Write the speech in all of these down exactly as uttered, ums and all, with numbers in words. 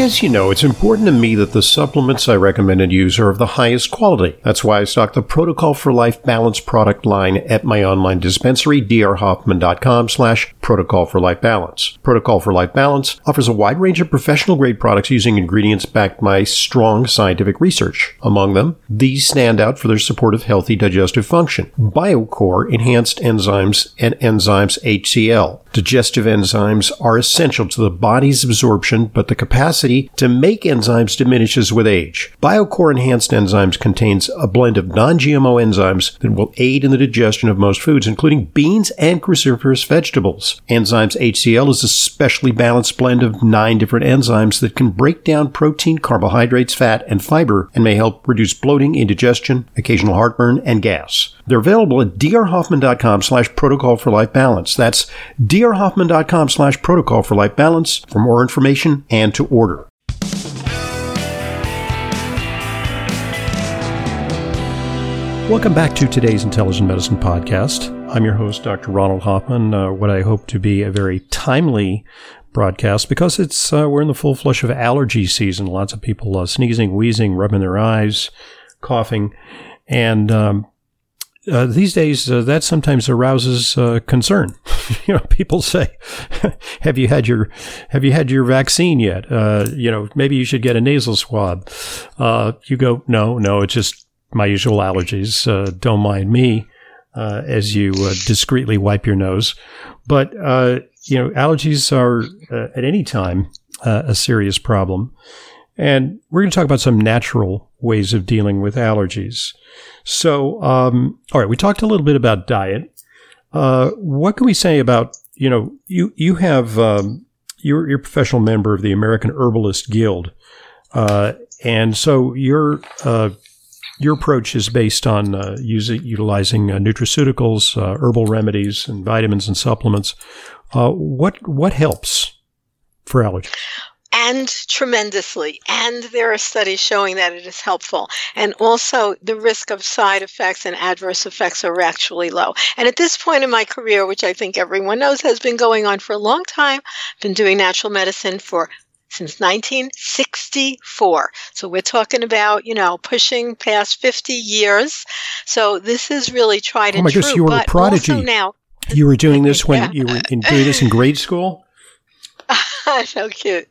As you know, it's important to me that the supplements I recommend and use are of the highest quality. That's why I stock the Protocol for Life Balance product line at my online dispensary, drhoffman.com slash Protocol for Life Balance. Protocol for Life Balance offers a wide range of professional-grade products using ingredients backed by strong scientific research. Among them, these stand out for their support of healthy digestive function. BioCore Enhanced Enzymes and Enzymes H C L. Digestive enzymes are essential to the body's absorption, but the capacity to make enzymes diminishes with age. BioCore Enhanced Enzymes contains a blend of non-G M O enzymes that will aid in the digestion of most foods, including beans and cruciferous vegetables. Enzymes H C L is a specially balanced blend of nine different enzymes that can break down protein, carbohydrates, fat, and fiber, and may help reduce bloating, indigestion, occasional heartburn, and gas. They're available at drhoffman.com slash protocol for life balance. That's drhoffman.com slash protocol for life balance for more information and to order. Welcome back to today's Intelligent Medicine Podcast. I'm your host, Doctor Ronald Hoffman, uh, what I hope to be a very timely broadcast because it's uh, we're in the full flush of allergy season. Lots of people uh, sneezing, wheezing, rubbing their eyes, coughing, and um, uh, these days uh, that sometimes arouses uh, concern. You know, people say, "Have you had your Have you had your vaccine yet? Uh, you know, maybe you should get a nasal swab." Uh, you go, "No, no, it's just my usual allergies. Uh, don't mind me." Uh, as you uh, discreetly wipe your nose, but. Uh, You know, allergies are, uh, at any time, uh, a serious problem. And we're going to talk about some natural ways of dealing with allergies. So, um, all right, we talked a little bit about diet. Uh, what can we say about, you know, you, you have, um, you're, you're a professional member of the American Herbalist Guild. Uh, and so your, uh, your approach is based on, uh, using, utilizing uh, nutraceuticals, uh, herbal remedies, and vitamins and supplements. Uh, what what helps for allergies? And tremendously. And there are studies showing that it is helpful. And also the risk of side effects and adverse effects are actually low. And at this point in my career, which I think everyone knows has been going on for a long time, I've been doing natural medicine for since nineteen sixty-four. So we're talking about, you know, pushing past fifty years. So this is really tried and true. Oh my gosh, you were a prodigy. Also now, you were doing this when yeah. you were in, doing this in grade school? So cute.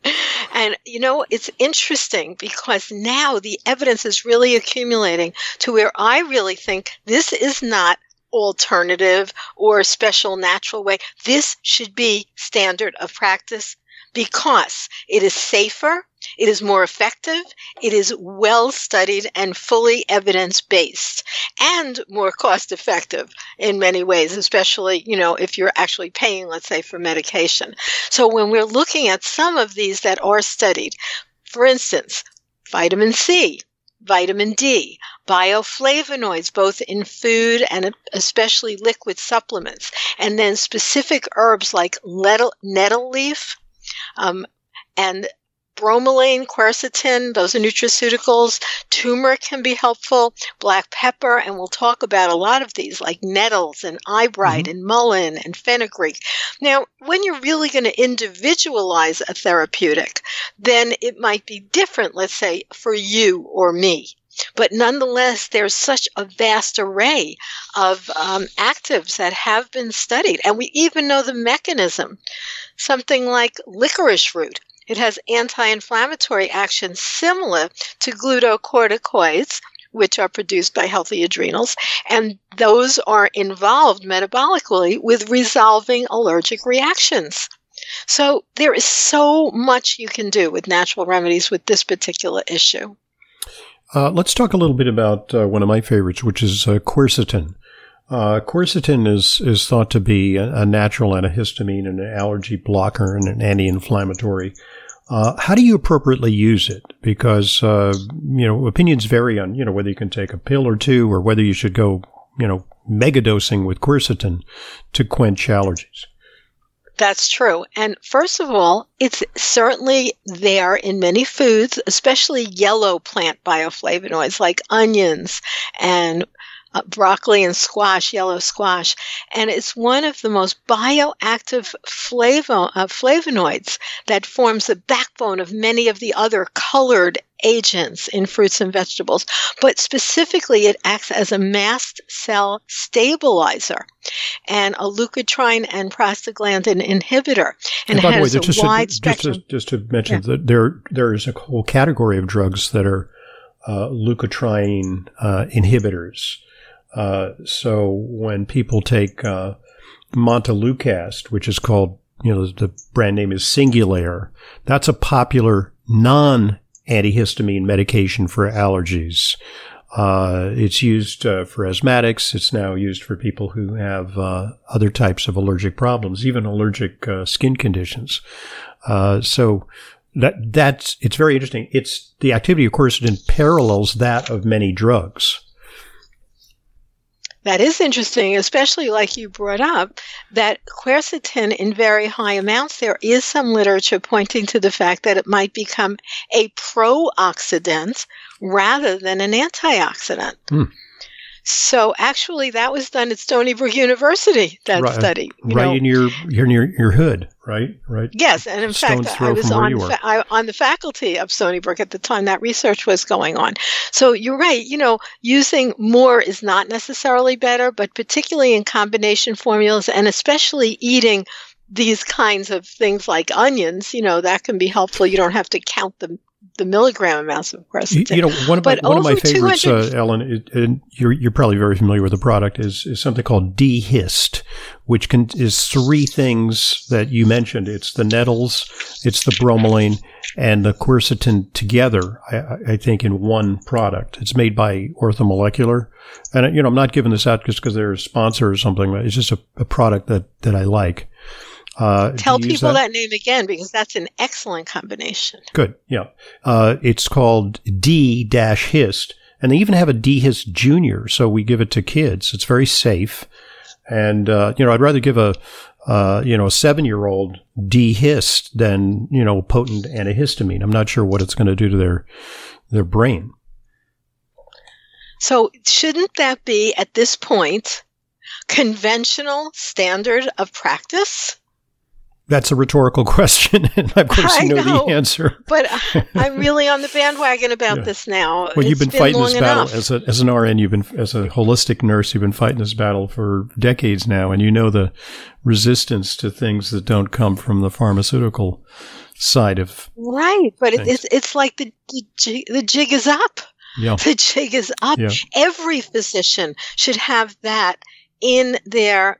And, you know, it's interesting because now the evidence is really accumulating to where I really think this is not alternative or special natural way. This should be standard of practice because it is safer, it is more effective, it is well studied and fully evidence-based and more cost-effective in many ways, especially, you know, if you're actually paying, let's say, for medication. So when we're looking at some of these that are studied, for instance, vitamin C, vitamin D, bioflavonoids, both in food and especially liquid supplements, and then specific herbs like nettle, nettle leaf, um, and bromelain, quercetin, those are nutraceuticals. Turmeric can be helpful, black pepper, and we'll talk about a lot of these like nettles and eyebright mm-hmm. and mullein and fenugreek. Now, when you're really going to individualize a therapeutic, then it might be different, let's say, for you or me. But nonetheless, there's such a vast array of um, actives that have been studied, and we even know the mechanism. Something like licorice root. It has anti-inflammatory action similar to glucocorticoids, which are produced by healthy adrenals, and those are involved metabolically with resolving allergic reactions. So there is so much you can do with natural remedies with this particular issue. Uh, let's talk a little bit about uh, one of my favorites, which is uh, quercetin. Uh, quercetin is, is thought to be a, a natural antihistamine and an allergy blocker and an anti-inflammatory. Uh, how do you appropriately use it? Because, uh, you know, opinions vary on, you know, whether you can take a pill or two or whether you should go, you know, megadosing with quercetin to quench allergies. That's true. And first of all, it's certainly there in many foods, especially yellow plant bioflavonoids like onions and uh, broccoli and squash, yellow squash. And it's one of the most bioactive flavo- uh, flavonoids that forms the backbone of many of the other colored agents in fruits and vegetables, but specifically it acts as a mast cell stabilizer and a leukotriene and prostaglandin inhibitor. And, and by the way, a just, wide to, spectrum. Just, to, just to mention yeah. that there there is a whole category of drugs that are uh, leukotriene uh, inhibitors. Uh, so when people take uh, Montelukast, which is called, you know, the brand name is Singulair, that's a popular non antihistamine medication for allergies. Uh, it's used uh, for asthmatics. It's now used for people who have uh, other types of allergic problems, even allergic uh, skin conditions. Uh, so that that's it's very interesting. It's the activity, of course, it parallels that of many drugs. That is interesting, especially like you brought up, that quercetin in very high amounts, there is some literature pointing to the fact that it might become a pro-oxidant rather than an antioxidant. Mm. So actually that was done at Stony Brook University, that right, study. You right know. in your, your, your, your hood, right? Right. Yes, and in Stone's fact, I was on, fa- I, on the faculty of Stony Brook at the time that research was going on. So you're right, you know, using more is not necessarily better, but particularly in combination formulas and especially eating these kinds of things like onions, you know, that can be helpful. You don't have to count them. The milligram amounts of quercetin. You know, one of my, one of my favorites, uh, Ellen, it, and you're, you're probably very familiar with the product, is, is something called D-Hist, which can, is three things that you mentioned. It's the nettles, it's the bromelain, and the quercetin together, I, I think, in one product. It's made by Orthomolecular. And, you know, I'm not giving this out just because they're a sponsor or something. It's just a, a product that, that I like. Uh, Tell people that? that name again, because that's an excellent combination. Good. Yeah. Uh, it's called D-Hist, and they even have a D-Hist Junior, so we give it to kids. It's very safe. And, uh, you know, I'd rather give a, uh, you know, a seven-year-old D-Hist than, you know, potent antihistamine. I'm not sure what it's going to do to their their brain. So shouldn't that be, at this point, conventional standard of practice? That's a rhetorical question, and of course I you know, know the answer. But I'm really on the bandwagon about yeah. this now. Well, it's you've been, been fighting this battle enough. as a as an R N. You've been as a holistic nurse. You've been fighting this battle for decades now, and you know the resistance to things that don't come from the pharmaceutical side of right. But it, it's it's like the the jig, the jig is up. Yeah. The jig is up. Yeah. Every physician should have that in their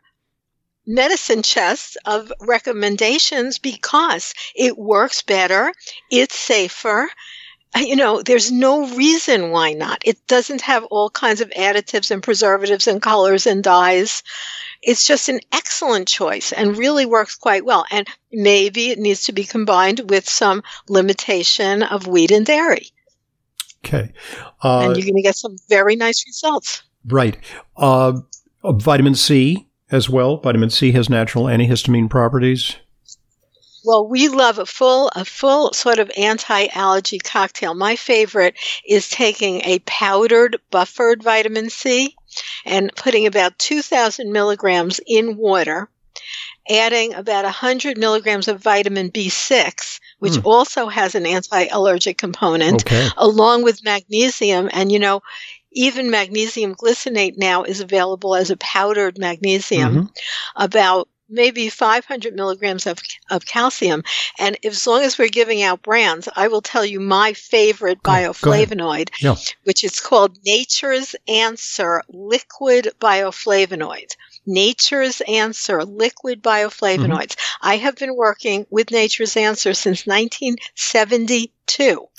medicine chests of recommendations because it works better, it's safer. You know, there's no reason why not. It doesn't have all kinds of additives and preservatives and colors and dyes. It's just an excellent choice and really works quite well. And maybe it needs to be combined with some limitation of wheat and dairy. Okay. Uh, and you're going to get some very nice results. Right. Uh, vitamin C. As well, vitamin C has natural antihistamine properties. Well, we love a full, a full sort of anti-allergy cocktail. My favorite is taking a powdered, buffered vitamin C and putting about two thousand milligrams in water, adding about one hundred milligrams of vitamin B six, which mm. also has an anti-allergic component, okay. along with magnesium. And, you know, even magnesium glycinate now is available as a powdered magnesium, mm-hmm. about maybe five hundred milligrams of, of calcium. And as long as we're giving out brands, I will tell you my favorite go, bioflavonoid, go yeah. which is called Nature's Answer Liquid Bioflavonoids. Nature's Answer Liquid Bioflavonoids. Mm-hmm. I have been working with Nature's Answer since nineteen seventy-two.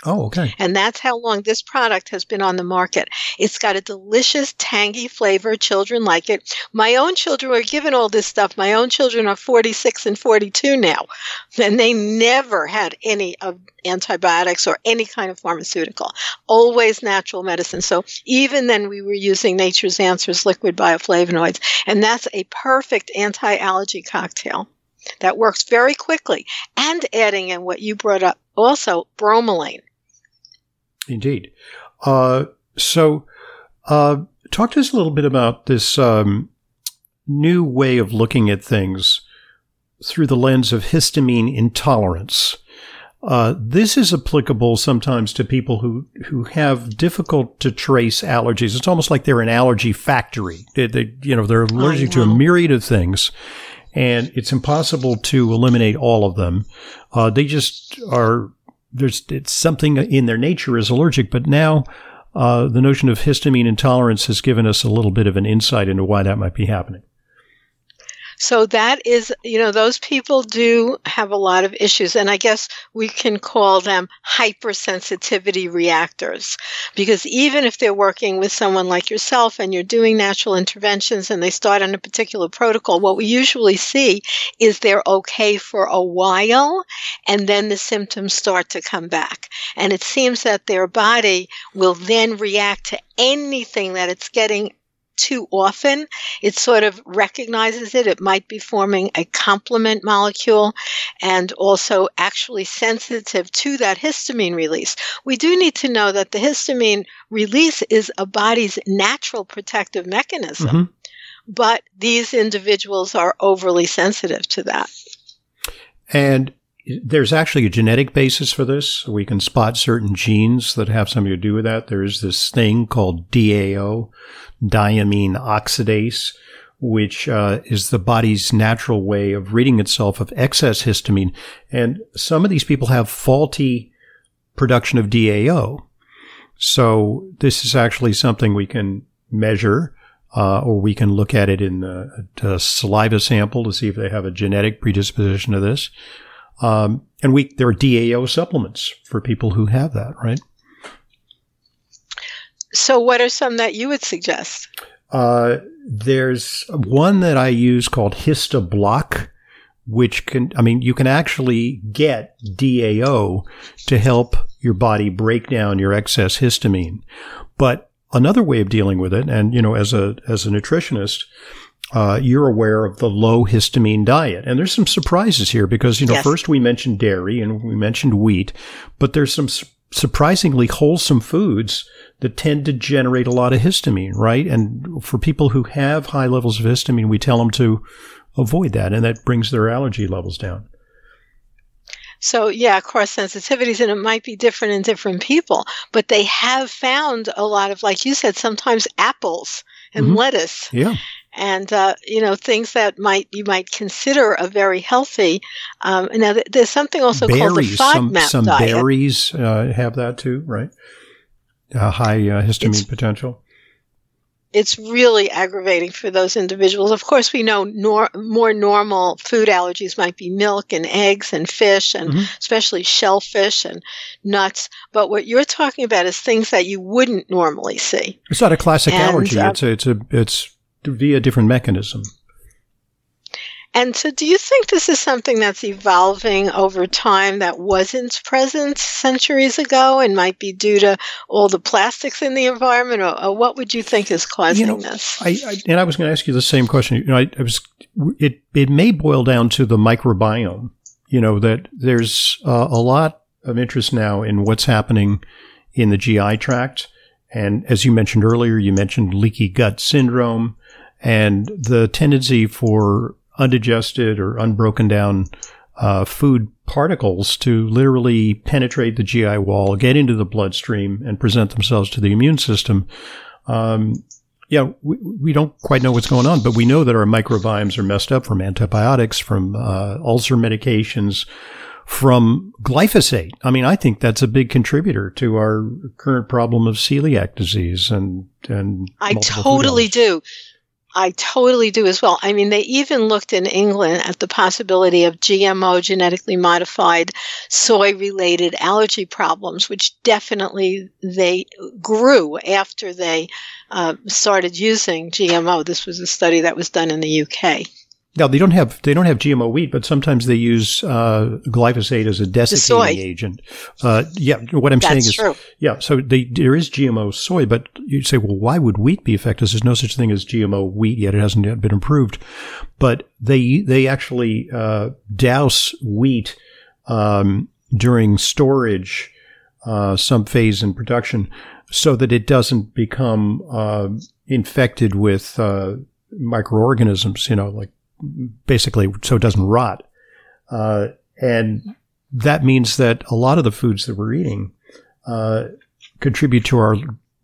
Oh, okay. And that's how long this product has been on the market. It's got a delicious, tangy flavor. Children like it. My own children were given all this stuff. My own children are forty-six and forty-two now, and they never had any of antibiotics or any kind of pharmaceutical. Always natural medicine. So even then, we were using Nature's Answers liquid bioflavonoids, and that's a perfect anti-allergy cocktail that works very quickly. And adding in what you brought up, also bromelain. Indeed. Uh, so uh, Talk to us a little bit about this um, new way of looking at things through the lens of histamine intolerance. Uh, this is applicable sometimes to people who, who have difficult to trace allergies. It's almost like they're an allergy factory. They, they you know, they're allergic oh, yeah. to a myriad of things, and it's impossible to eliminate all of them. Uh, they just are. There's it's something in their nature is allergic. But now, uh, the notion of histamine intolerance has given us a little bit of an insight into why that might be happening. So that is, you know, those people do have a lot of issues. And I guess we can call them hypersensitivity reactors, because even if they're working with someone like yourself and you're doing natural interventions and they start on a particular protocol, what we usually see is they're okay for a while and then the symptoms start to come back. And it seems that their body will then react to anything that it's getting too often. It sort of recognizes it. It might be forming a complement molecule and also actually sensitive to that histamine release. We do need to know that the histamine release is a body's natural protective mechanism, mm-hmm. but these individuals are overly sensitive to that. And there's actually a genetic basis for this. We can spot certain genes that have something to do with that. There is this thing called D A O, diamine oxidase, which uh, is the body's natural way of ridding itself of excess histamine. And some of these people have faulty production of D A O. So this is actually something we can measure, uh, or we can look at it in a, a saliva sample to see if they have a genetic predisposition to this. Um, and we, there are D A O supplements for people who have that, right? So what are some that you would suggest? Uh, there's one that I use called Histablock, which can, I mean, you can actually get D A O to help your body break down your excess histamine. But another way of dealing with it, and, you know, as a, as a nutritionist, Uh, you're aware of the low histamine diet. And there's some surprises here because, you know, yes. first we mentioned dairy and we mentioned wheat, but there's some su- surprisingly wholesome foods that tend to generate a lot of histamine, right? And for people who have high levels of histamine, we tell them to avoid that, and that brings their allergy levels down. So, yeah, cross sensitivities, and it might be different in different people, but they have found a lot of, like you said, sometimes apples and mm-hmm. lettuce. Yeah. And, uh, you know, things that might you might consider a very healthy. Um, now, th- there's something also berries, called the FODMAP some, some diet. Some berries uh, have that too, right? Uh, high uh, histamine it's, potential. It's really aggravating for those individuals. Of course, we know nor- more normal food allergies might be milk and eggs and fish and mm-hmm. especially shellfish and nuts. But what you're talking about is things that you wouldn't normally see. It's not a classic and, allergy. Uh, it's a, it's a, it's via different mechanism. And so do you think this is something that's evolving over time that wasn't present centuries ago and might be due to all the plastics in the environment? Or, or what would you think is causing you know, this? I, I, and I was going to ask you the same question. You know, I, I was, it, it may boil down to the microbiome, you know, that there's uh, a lot of interest now in what's happening in the G I tract. And as you mentioned earlier, you mentioned leaky gut syndrome and the tendency for undigested or unbroken down uh, food particles to literally penetrate the G I wall, get into the bloodstream, and present themselves to the immune system. Um, yeah, we, we don't quite know what's going on, but we know that our microbiomes are messed up from antibiotics, from uh, ulcer medications, from glyphosate. I mean, I think that's a big contributor to our current problem of celiac disease and and I totally do. I totally do as well. I mean, they even looked in England at the possibility of G M O, genetically modified soy-related allergy problems, which definitely they grew after they uh, started using G M O. This was a study that was done in the U K. Now, they don't have they don't have G M O wheat, but sometimes they use uh, glyphosate as a desiccating agent. Uh, yeah, what I'm That's saying is, true. yeah, so they, there is G M O soy, but you say, well, why would wheat be effective? There's no such thing as G M O wheat yet; it hasn't yet been approved. But they they actually uh, douse wheat um, during storage uh, some phase in production so that it doesn't become uh, infected with uh, microorganisms, you know, like basically so it doesn't rot. Uh, and that means that a lot of the foods that we're eating uh, contribute to our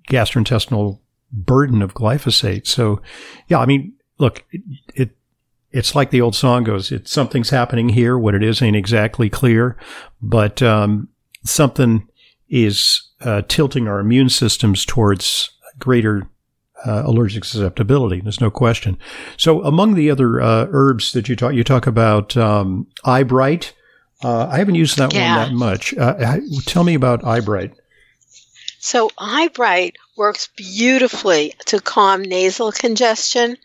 gastrointestinal burden of glyphosate. So, yeah, I mean, look, it, it it's like the old song goes, it's something's happening here. What it is ain't exactly clear, but um, something is uh, tilting our immune systems towards greater uh, allergic susceptibility. There's no question. So among the other uh, herbs that you talk, you talk about um, eyebright. Uh, I haven't used that yeah. one that much. Uh, tell me about eyebright. So eyebright works beautifully to calm nasal congestion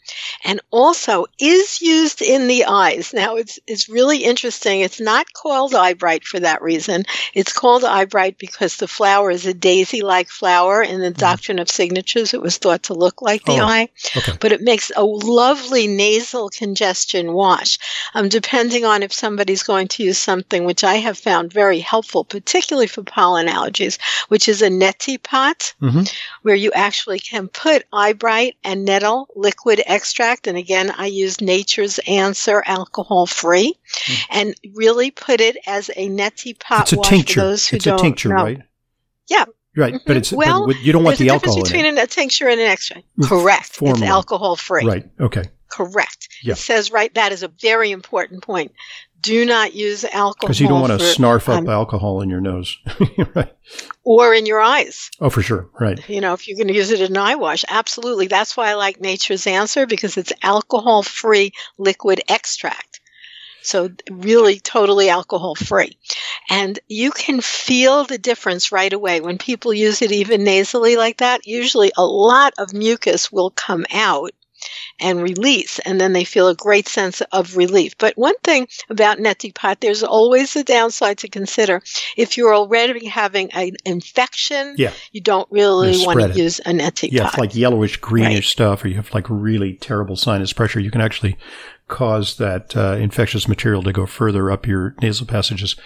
and also is used in the eyes. Now, it's it's really interesting. It's not called eyebright for that reason. It's called eyebright because the flower is a daisy-like flower. In the Doctrine of Signatures, it was thought to look like the oh, eye. Okay. But it makes a lovely nasal congestion wash, um, depending on if somebody's going to use something, which I have found very helpful, particularly for pollen allergies, which is a neti pot. Mm-hmm. Where you actually can put eyebright and nettle liquid extract. And again, I use Nature's Answer alcohol free mm. and really put it as a neti pot it's a wash tincture. For those who it's don't It's a tincture, know. Right? Yeah. Right, but it's well, but you don't want the alcohol in it. There's a difference between a tincture and an extract. Correct. Formally. It's alcohol free. Right. Okay. Correct. Yeah. It says right that is a very important point. Do not use alcohol. Because you don't want to for, snarf up um, alcohol in your nose. Right. Or in your eyes. Oh, for sure. Right. You know, if you're going to use it in an eye wash, absolutely. That's why I like Nature's Answer, because it's alcohol-free liquid extract. So really totally alcohol-free. And you can feel the difference right away. When people use it even nasally like that, usually a lot of mucus will come out and release, and then they feel a great sense of relief. But one thing about neti pot, there's always a downside to consider. If you're already having an infection, yeah. you don't really want to it. use a neti yeah, pot. Yeah, it's like yellowish, greenish right. stuff, or you have like really terrible sinus pressure. You can actually cause that uh, infectious material to go further up your nasal passages.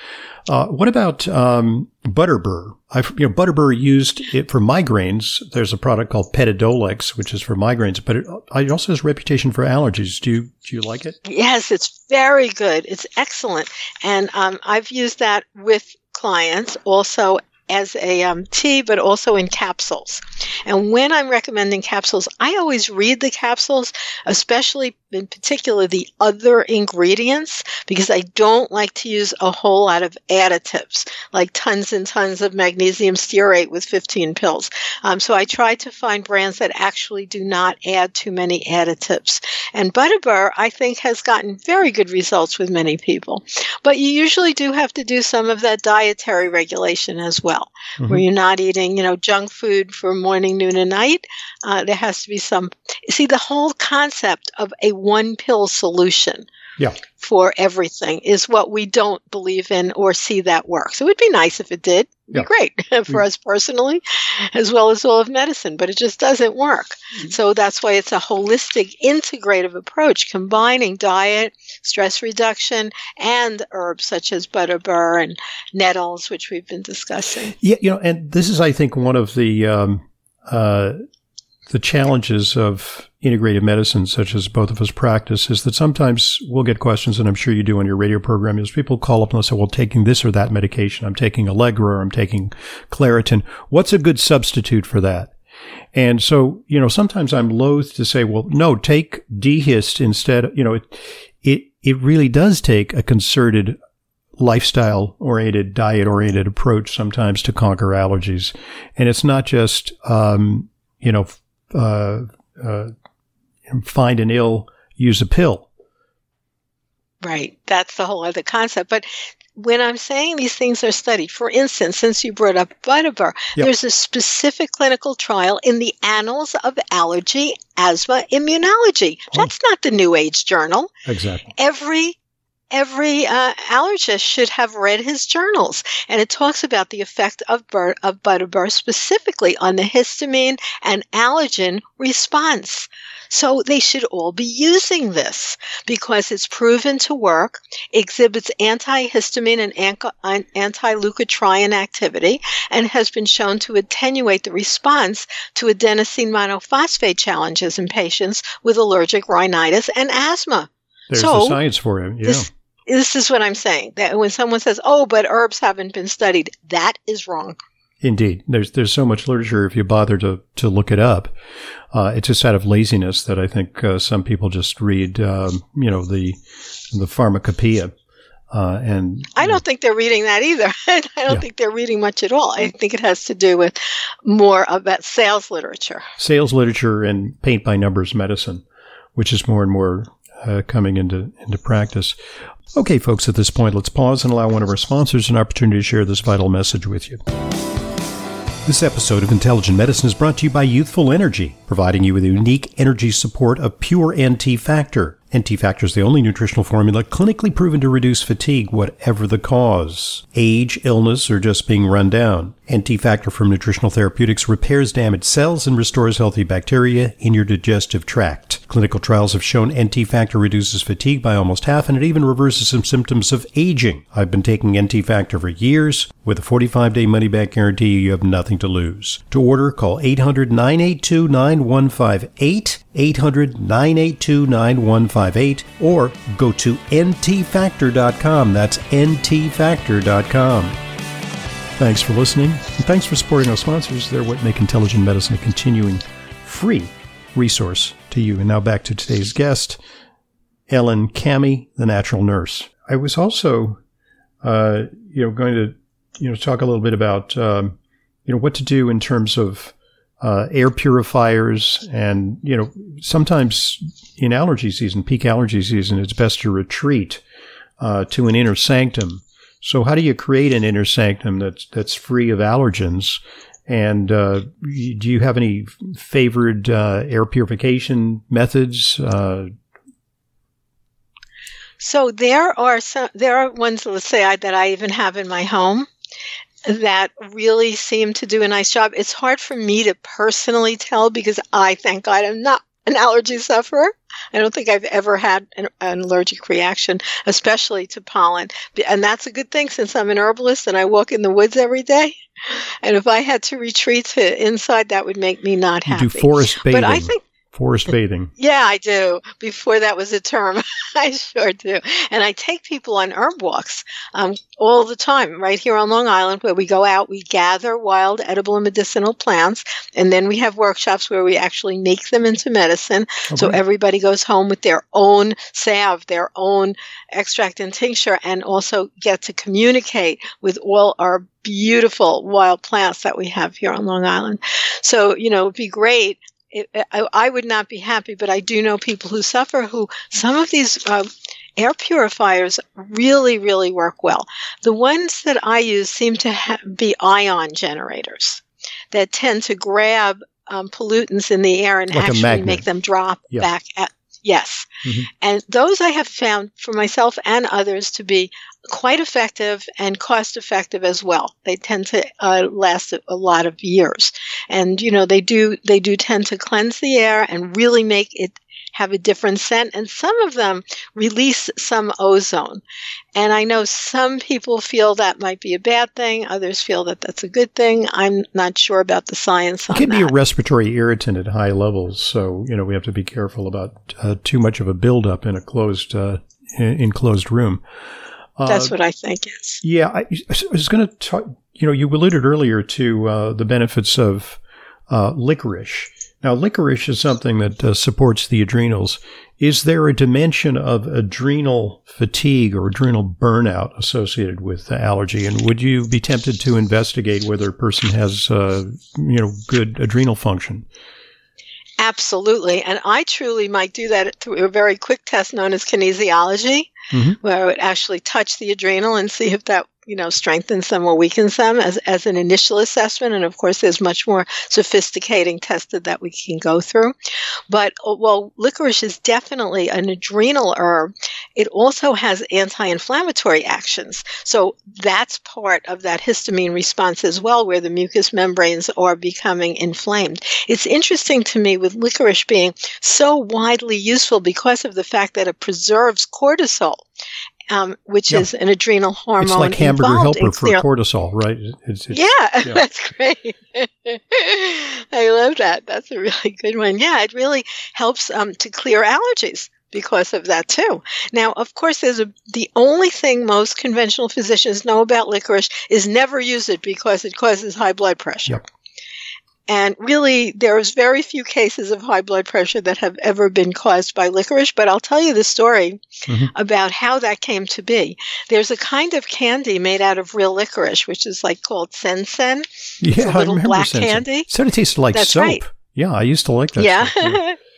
Uh, what about um, Butterbur? I've, you know, Butterbur used it for migraines. There's a product called Petadolex, which is for migraines, but it, it also has a reputation for allergies. Do you, do you like it? Yes, it's very good. It's excellent. And um, I've used that with clients also as a um, tea, but also in capsules. And when I'm recommending capsules, I always read the capsules, especially in particular the other ingredients, because I don't like to use a whole lot of additives, like tons and tons of magnesium stearate with fifteen pills. Um, so I try to find brands that actually do not add too many additives. And Butterbur, I think, has gotten very good results with many people. But you usually do have to do some of that dietary regulation as well. Mm-hmm. Where you're not eating, you know, junk food for morning, noon, and night. Uh, there has to be some. See, the whole concept of a one-pill solution yeah. for everything is what we don't believe in or see that works. It would be nice if it did. It'd yeah. be great for us personally, as well as all of medicine, but it just doesn't work. Mm-hmm. So that's why it's a holistic, integrative approach, combining diet, stress reduction, and herbs such as Butterbur and nettles, which we've been discussing. Yeah, you know, and this is, I think, one of the um, uh, the challenges of integrative medicine, such as both of us practice, is that sometimes we'll get questions, and I'm sure you do on your radio program, is people call up and they'll say, well, taking this or that medication, I'm taking Allegra or I'm taking Claritin. What's a good substitute for that? And so, you know, sometimes I'm loath to say, well, no, take D-Hist instead. You know, it it it really does take a concerted lifestyle-oriented, diet-oriented approach sometimes to conquer allergies. And it's not just, um, you know, uh, uh, find an ill, use a pill. Right. That's the whole other concept. But when I'm saying these things are studied, for instance, since you brought up Butterbur, yep. there's a specific clinical trial in the Annals of Allergy, Asthma, Immunology. Oh. That's not the New Age journal. Exactly. Every Every uh, allergist should have read his journals, and it talks about the effect of, bur- of Butterbur specifically on the histamine and allergen response. So they should all be using this because it's proven to work, exhibits antihistamine and anti-leukotriene activity, and has been shown to attenuate the response to adenosine monophosphate challenges in patients with allergic rhinitis and asthma. There's so the science for it, yeah. This, this is what I'm saying, that when someone says, oh, but herbs haven't been studied, that is wrong. Indeed. There's there's so much literature, if you bother to, to look it up. Uh, it's just out of laziness that I think uh, some people just read, um, you know, the the pharmacopoeia. Uh, and I don't you know, think they're reading that either. I don't yeah. think they're reading much at all. I think it has to do with more about sales literature. Sales literature and paint-by-numbers medicine, which is more and more uh, coming into, into practice. Okay, folks, at this point, let's pause and allow one of our sponsors an opportunity to share this vital message with you. This episode of Intelligent Medicine is brought to you by Youthful Energy, providing you with the unique energy support of pure N T Factor. N T Factor is the only nutritional formula clinically proven to reduce fatigue, whatever the cause, age, illness, or just being run down. N T Factor from Nutritional Therapeutics repairs damaged cells and restores healthy bacteria in your digestive tract. Clinical trials have shown N T Factor reduces fatigue by almost half, and it even reverses some symptoms of aging. I've been taking N T Factor for years. With a forty-five day money-back guarantee, you have nothing to lose. To order, call eight hundred, nine eight two, nine one five eight, eight hundred, nine eight two, nine one five eight, or go to N T factor dot com. That's N T factor dot com. Thanks for listening, and thanks for supporting our sponsors. They're what make Intelligent Medicine a continuing free resource to you. And now back to today's guest, Ellen Kamhi, the natural nurse. I was also, uh, you know, going to, you know, talk a little bit about, um, you know, what to do in terms of uh, air purifiers, and you know, sometimes in allergy season, peak allergy season, it's best to retreat uh, to an inner sanctum. So how do you create an inner sanctum that's that's free of allergens? And uh, do you have any favored uh, air purification methods? Uh, so there are some. There are ones, let's say, I, that I even have in my home that really seem to do a nice job. It's hard for me to personally tell because I, thank God, I'm not an allergy sufferer. I don't think I've ever had an, an allergic reaction, especially to pollen. And that's a good thing since I'm an herbalist and I walk in the woods every day. And if I had to retreat to inside, that would make me not happy. You do forest bathing. But I think forest bathing. Yeah, I do. Before that was a term, I sure do. And I take people on herb walks um, all the time right here on Long Island, where we go out, we gather wild edible and medicinal plants, and then we have workshops where we actually make them into medicine. Okay. So everybody goes home with their own salve, their own extract and tincture, and also get to communicate with all our beautiful wild plants that we have here on Long Island. So, you know, it would be great. It, I, I would not be happy, but I do know people who suffer who some of these uh, air purifiers really, really work well. The ones that I use seem to ha- be ion generators that tend to grab um, pollutants in the air and like actually make them drop yeah. back at Yes. Mm-hmm. And those I have found for myself and others to be quite effective and cost effective as well. They tend to uh, last a lot of years. And, you know, they do they do tend to cleanse the air and really make it have a different scent. And some of them release some ozone. And I know some people feel that might be a bad thing. Others feel that that's a good thing. I'm not sure about the science on that. It can be a respiratory irritant at high levels. So, you know, we have to be careful about uh, too much of a buildup in a closed uh, enclosed room. Uh, that's what I think is. Yeah. I, I was going to talk, you know, you alluded earlier to uh, the benefits of uh, licorice. Now, licorice is something that uh, supports the adrenals. Is there a dimension of adrenal fatigue or adrenal burnout associated with the allergy? And would you be tempted to investigate whether a person has, uh, you know, good adrenal function? Absolutely. And I truly might do that through a very quick test known as kinesiology, mm-hmm. where I would actually touch the adrenal and see if that you know, strengthens them or weakens them as, as an initial assessment. And of course, there's much more sophisticating tested that we can go through. But while licorice is definitely an adrenal herb, it also has anti-inflammatory actions. So that's part of that histamine response as well, where the mucous membranes are becoming inflamed. It's interesting to me with licorice being so widely useful because of the fact that it preserves cortisol. Um, which yep. is an adrenal hormone. It's like hamburger helper for cortisol, right? It's, it's, yeah, yeah, that's great. I love that. That's a really good one. Yeah, it really helps um, to clear allergies because of that too. Now, of course, there's a, the only thing most conventional physicians know about licorice is never use it because it causes high blood pressure. Yep. And really, there's very few cases of high blood pressure that have ever been caused by licorice, but I'll tell you the story mm-hmm. about how that came to be. There's a kind of candy made out of real licorice, which is like called sensen. Yeah, it's a little I remember black sensen. Candy. So it tasted like That's soap. Right. Yeah, I used to like that. Yeah. Stuff,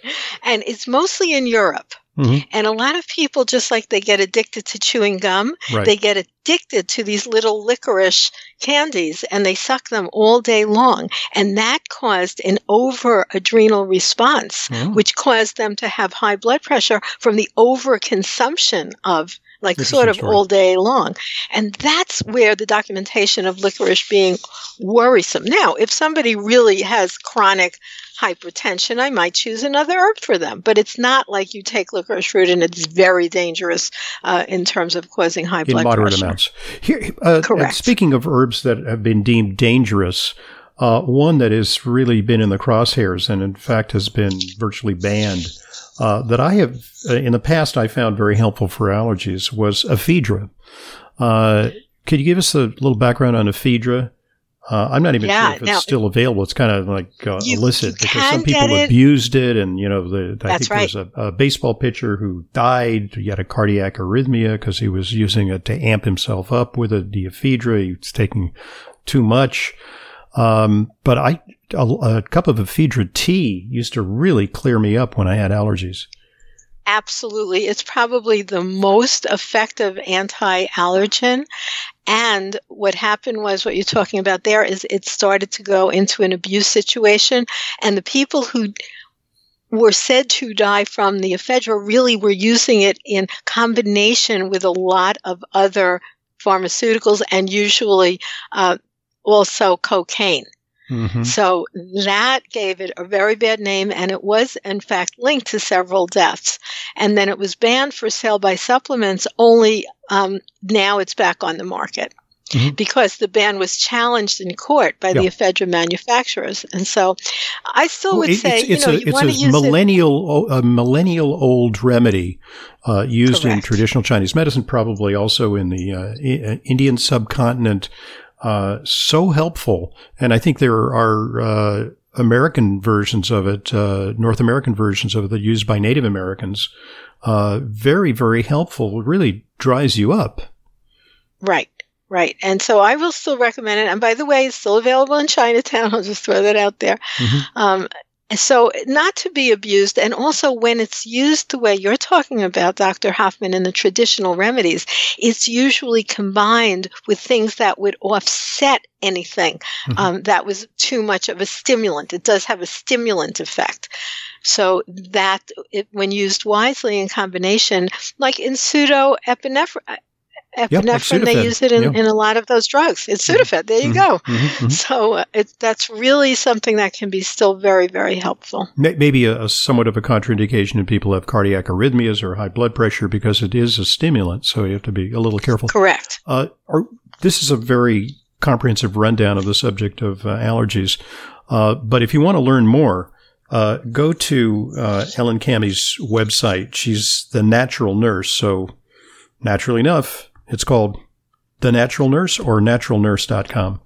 yeah. And it's mostly in Europe. Mm-hmm. And a lot of people, just like they get addicted to chewing gum, right. they get addicted to these little licorice candies, and they suck them all day long. And that caused an over-adrenal response, oh. which caused them to have high blood pressure from the overconsumption of like this sort of story. All day long. And that's where the documentation of licorice being worrisome. Now, if somebody really has chronic hypertension, I might choose another herb for them. But it's not like you take licorice root and it's very dangerous uh, in terms of causing high blood pressure. In moderate amounts. Here, uh, correct. Speaking of herbs that have been deemed dangerous, uh, one that has really been in the crosshairs and in fact has been virtually banned uh, that I have uh, in the past I found very helpful for allergies was ephedra. Uh, could you give us a little background on ephedra? Uh, I'm not even yeah, sure if it's now, still available. It's kind of like uh, illicit because some people it. abused it. And, you know, the, the, I think right. there was a, a baseball pitcher who died. He had a cardiac arrhythmia because he was using it to amp himself up with a ephedra. He was taking too much. Um, but I, a, a cup of ephedra tea used to really clear me up when I had allergies. Absolutely. It's probably the most effective anti-allergen. And what happened was what you're talking about there is it started to go into an abuse situation. And the people who were said to die from the ephedra really were using it in combination with a lot of other pharmaceuticals and usually uh, also cocaine. Mm-hmm. So that gave it a very bad name, and it was, in fact, linked to several deaths. And then it was banned for sale by supplements, only um, now it's back on the market mm-hmm. because the ban was challenged in court by yeah. the ephedra manufacturers. And so I still well, would it's, say, it's you know, a, you want to use millennial, it. It's a millennial-old remedy uh, used Correct. In traditional Chinese medicine, probably also in the uh, I- Indian subcontinent. Uh, so helpful. And I think there are, uh, American versions of it, uh, North American versions of it that are used by Native Americans. Uh, very, very helpful. It really dries you up. Right. Right. And so I will still recommend it. And by the way, it's still available in Chinatown. I'll just throw that out there. Mm-hmm. Um, So not to be abused, and also when it's used the way you're talking about, Doctor Hoffman, in the traditional remedies, it's usually combined with things that would offset anything mm-hmm. um, that was too much of a stimulant. It does have a stimulant effect. So that, it, when used wisely in combination, like in pseudoepinephrine, Epinephrine, yep, they use it in, yep. in a lot of those drugs. It's Sudafed. There you mm-hmm, go. Mm-hmm, mm-hmm. So uh, it, that's really something that can be still very, very helpful. Maybe a, a somewhat of a contraindication in people who have cardiac arrhythmias or high blood pressure because it is a stimulant, so you have to be a little careful. Correct. Uh, are, this is a very comprehensive rundown of the subject of uh, allergies. Uh, but if you want to learn more, uh, go to uh, Ellen Kamhi's website. She's the Natural Nurse, so naturally enough, it's called The Natural Nurse or natural nurse dot com.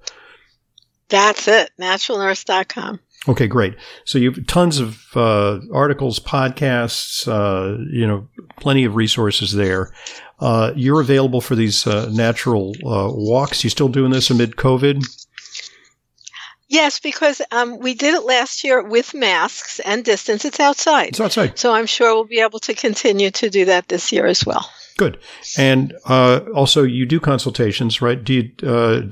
That's it, natural nurse dot com. Okay, great. So you have tons of uh, articles, podcasts, uh, you know, plenty of resources there. Uh, you're available for these uh, natural uh, walks. You still doing this amid COVID? Yes, because um, we did it last year with masks and distance. It's outside. It's outside. So I'm sure we'll be able to continue to do that this year as well. Good. And uh, also, you do consultations, right? Do you, uh,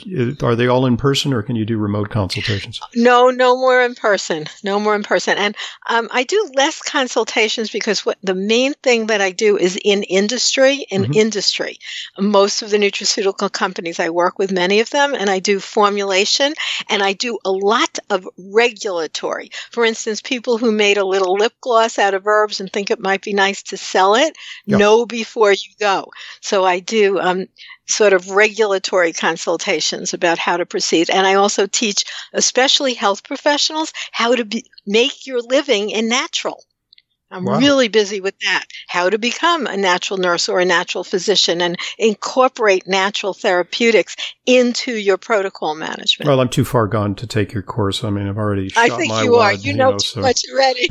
are they all in person, or can you do remote consultations? No, no more in person. No more in person. And um, I do less consultations because what the main thing that I do is in industry. In mm-hmm. industry, most of the nutraceutical companies I work with, many of them, and I do formulation, and I do a lot of regulatory. For instance, people who made a little lip gloss out of herbs and think it might be nice to sell it, yep. know before you go. So I do um, sort of regulatory consultations about how to proceed. And I also teach, especially health professionals, how to be, make your living in natural. I'm wow. really busy with that, how to become a natural nurse or a natural physician and incorporate natural therapeutics into your protocol management. Well, I'm too far gone to take your course. I mean, I've already shot my I think my you wad, are. You, you know, know too so. much already.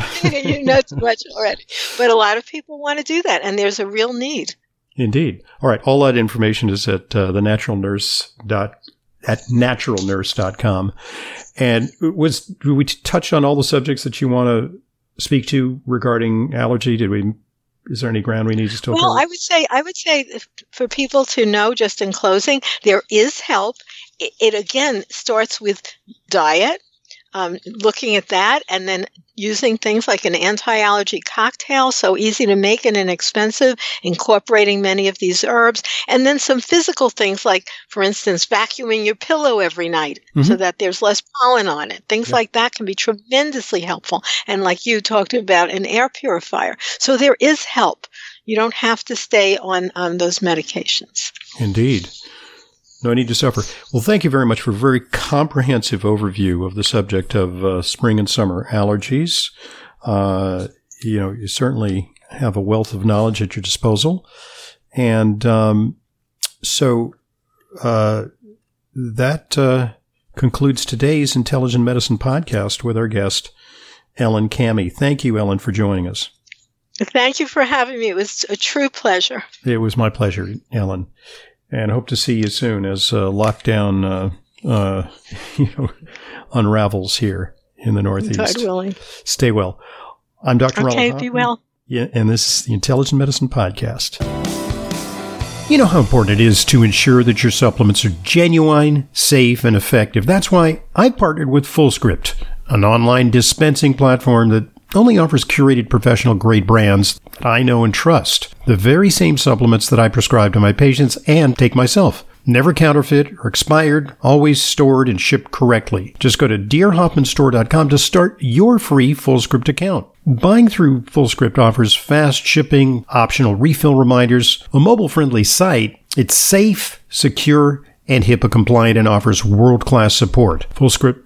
You know too much already. But a lot of people want to do that, and there's a real need. Indeed. All right. All that information is at uh, the natural nurse dot com. At natural nurse dot com. And was did we touch on all the subjects that you want to speak to regarding allergy? Did we? Is there any ground we need to still cover? Well, I would say I would say for people to know, just in closing, there is help. It, it again starts with diet, um, looking at that, and then using things like an anti-allergy cocktail, so easy to make and inexpensive, incorporating many of these herbs, and then some physical things like, for instance, vacuuming your pillow every night mm-hmm. so that there's less pollen on it. Things yeah. like that can be tremendously helpful. And like you talked about, an air purifier. So there is help. You don't have to stay on, on those medications. Indeed. No need to suffer. Well, thank you very much for a very comprehensive overview of the subject of uh, spring and summer allergies. Uh, you know, you certainly have a wealth of knowledge at your disposal. And um, so uh, that uh, concludes today's Intelligent Medicine Podcast with our guest, Ellen Kamhi. Thank you, Ellen, for joining us. Thank you for having me. It was a true pleasure. It was my pleasure, Ellen. And hope to see you soon as uh, lockdown, uh, uh, you know, unravels here in the Northeast. God willing. Stay well. I'm Doctor Ronald Hoffman. Okay, be well. Yeah, and this is the Intelligent Medicine Podcast. You know how important it is to ensure that your supplements are genuine, safe, and effective. That's why I partnered with Fullscript, an online dispensing platform that only offers curated professional-grade brands that I know and trust. The very same supplements that I prescribe to my patients and take myself. Never counterfeit or expired, always stored and shipped correctly. Just go to dear hoffman store dot com to start your free Fullscript account. Buying through Fullscript offers fast shipping, optional refill reminders, a mobile-friendly site. It's safe, secure, and HIPAA-compliant and offers world-class support. Fullscript